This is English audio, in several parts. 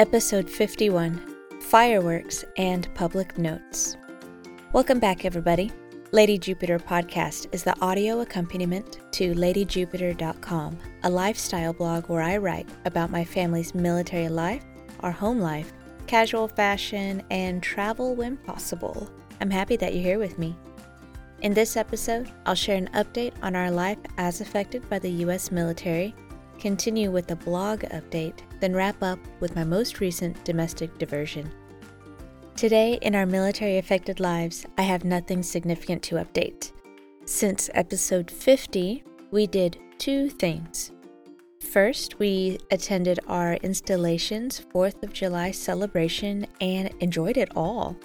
Episode 51, Fireworks and Public Notes. Welcome back, everybody. Lady Jupiter Podcast is the audio accompaniment to LadyJupiter.com, a lifestyle blog where I write about my family's military life, our home life, casual fashion, and travel when possible. I'm happy that you're here with me. In this episode, I'll share an update on our life as affected by the U.S. military, continue with a blog update, then wrap up with my most recent domestic diversion. Today, in our military-affected lives, I have nothing significant to update. Since episode 50, we did two things. First, we attended our installation's 4th of July celebration and enjoyed it all.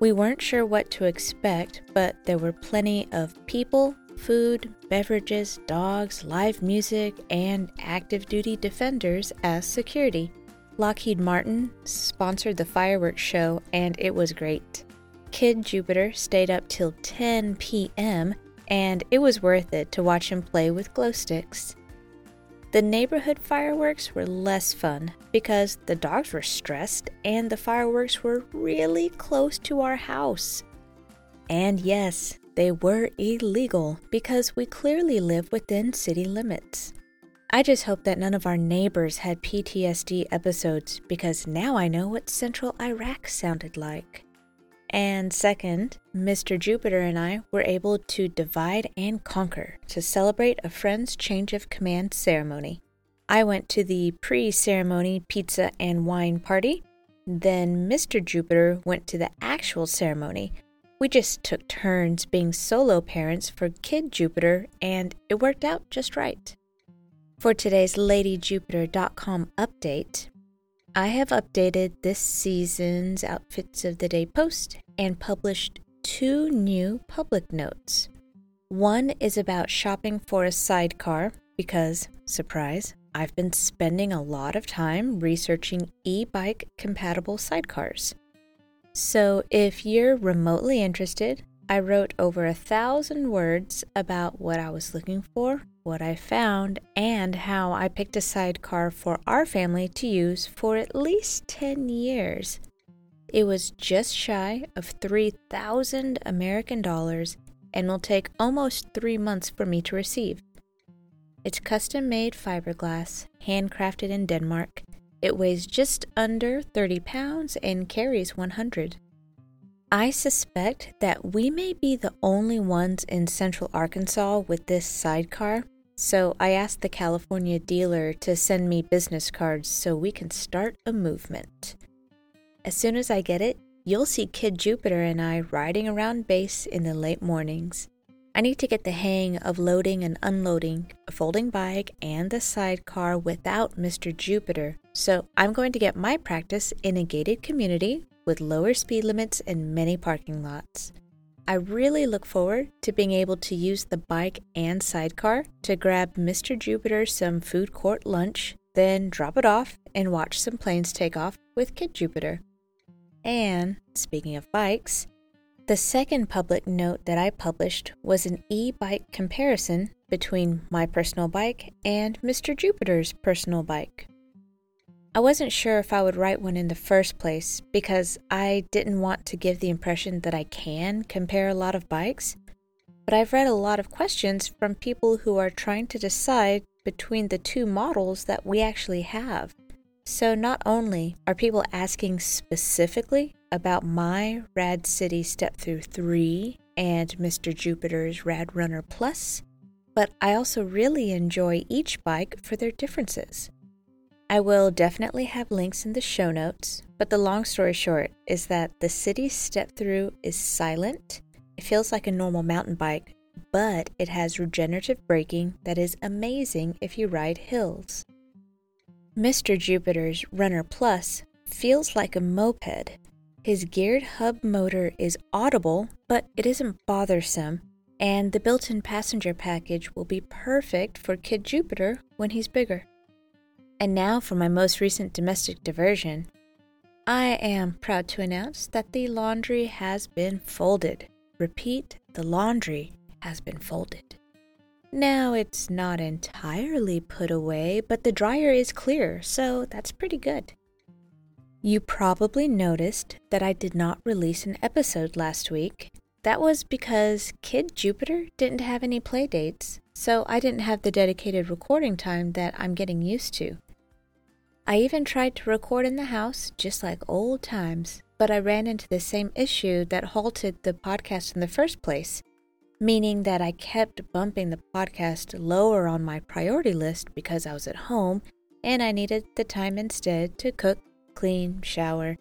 We weren't sure what to expect, but there were plenty of people, food, beverages, dogs, live music, and active duty defenders as security. Lockheed Martin sponsored the fireworks show, and it was great. Kid Jupiter stayed up till 10 p.m., and it was worth it to watch him play with glow sticks. The neighborhood fireworks were less fun because the dogs were stressed and the fireworks were really close to our house. And yes, they were illegal because we clearly live within city limits. I just hope that none of our neighbors had PTSD episodes because now I know what Central Iraq sounded like. And second, Mr. Jupiter and I were able to divide and conquer to celebrate a friend's change of command ceremony. I went to the pre-ceremony pizza and wine party, then Mr. Jupiter went to the actual ceremony. We just took turns being solo parents for Kid Jupiter, and it worked out just right. For today's LadyJupiter.com update, I have updated this season's Outfits of the Day post and published two new public notes. One is about shopping for a sidecar because, surprise, I've been spending a lot of time researching e-bike compatible sidecars. So if you're remotely interested, I wrote over 1,000 words about what I was looking for, what I found, and how I picked a sidecar for our family to use for at least 10 years. It was just shy of $3,000 American and will take almost 3 months for me to receive. It's custom-made fiberglass, handcrafted in Denmark. It weighs just under 30 pounds and carries 100. I suspect that we may be the only ones in Central Arkansas with this sidecar, so I asked the California dealer to send me business cards so we can start a movement. As soon as I get it, you'll see Kid Jupiter and I riding around base in the late mornings. I need to get the hang of loading and unloading a folding bike and the sidecar without Mr. Jupiter, so I'm going to get my practice in a gated community with lower speed limits and many parking lots. I really look forward to being able to use the bike and sidecar to grab Mr. Jupiter some food court lunch, then drop it off and watch some planes take off with Kid Jupiter. And speaking of bikes, the second public note that I published was an e-bike comparison between my personal bike and Mr. Jupiter's personal bike. I wasn't sure if I would write one in the first place because I didn't want to give the impression that I can compare a lot of bikes, but I've read a lot of questions from people who are trying to decide between the two models that we actually have. So not only are people asking specifically about my Rad City Step Through 3 and Mr. Jupiter's Rad Runner Plus, but I also really enjoy each bike for their differences. I will definitely have links in the show notes, but the long story short is that the city step-through is silent. It feels like a normal mountain bike, but it has regenerative braking that is amazing if you ride hills. Mr. Jupiter's Runner Plus feels like a moped. His geared hub motor is audible, but it isn't bothersome, and the built-in passenger package will be perfect for Kid Jupiter when he's bigger. And now for my most recent domestic diversion. I am proud to announce that the laundry has been folded. Repeat, the laundry has been folded. Now it's not entirely put away, but the dryer is clear, so that's pretty good. You probably noticed that I did not release an episode last week. That was because Kid Jupiter didn't have any play dates, so I didn't have the dedicated recording time that I'm getting used to. I even tried to record in the house just like old times, but I ran into the same issue that halted the podcast in the first place, meaning that I kept bumping the podcast lower on my priority list because I was at home and I needed the time instead to cook, clean, shower,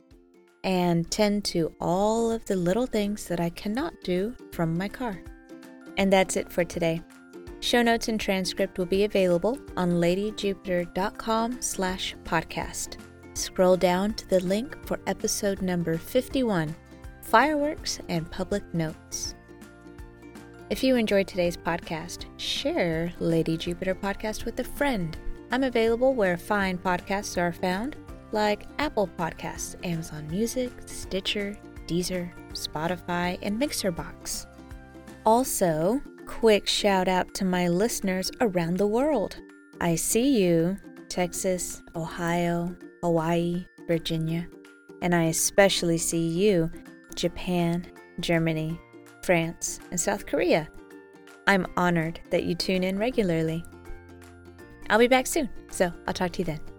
and tend to all of the little things that I cannot do from my car. And that's it for today. Show notes and transcript will be available on ladyjupiter.com/podcast. Scroll down to the link for episode number 51, Fireworks and Public Notes. If you enjoyed today's podcast, share Lady Jupiter Podcast with a friend. I'm available where fine podcasts are found, like Apple Podcasts, Amazon Music, Stitcher, Deezer, Spotify, and Mixerbox. Also, quick shout out to my listeners around the world. I see you, Texas, Ohio, Hawaii, Virginia, and I especially see you, Japan, Germany, France, and South Korea. I'm honored that you tune in regularly. I'll be back soon, so I'll talk to you then.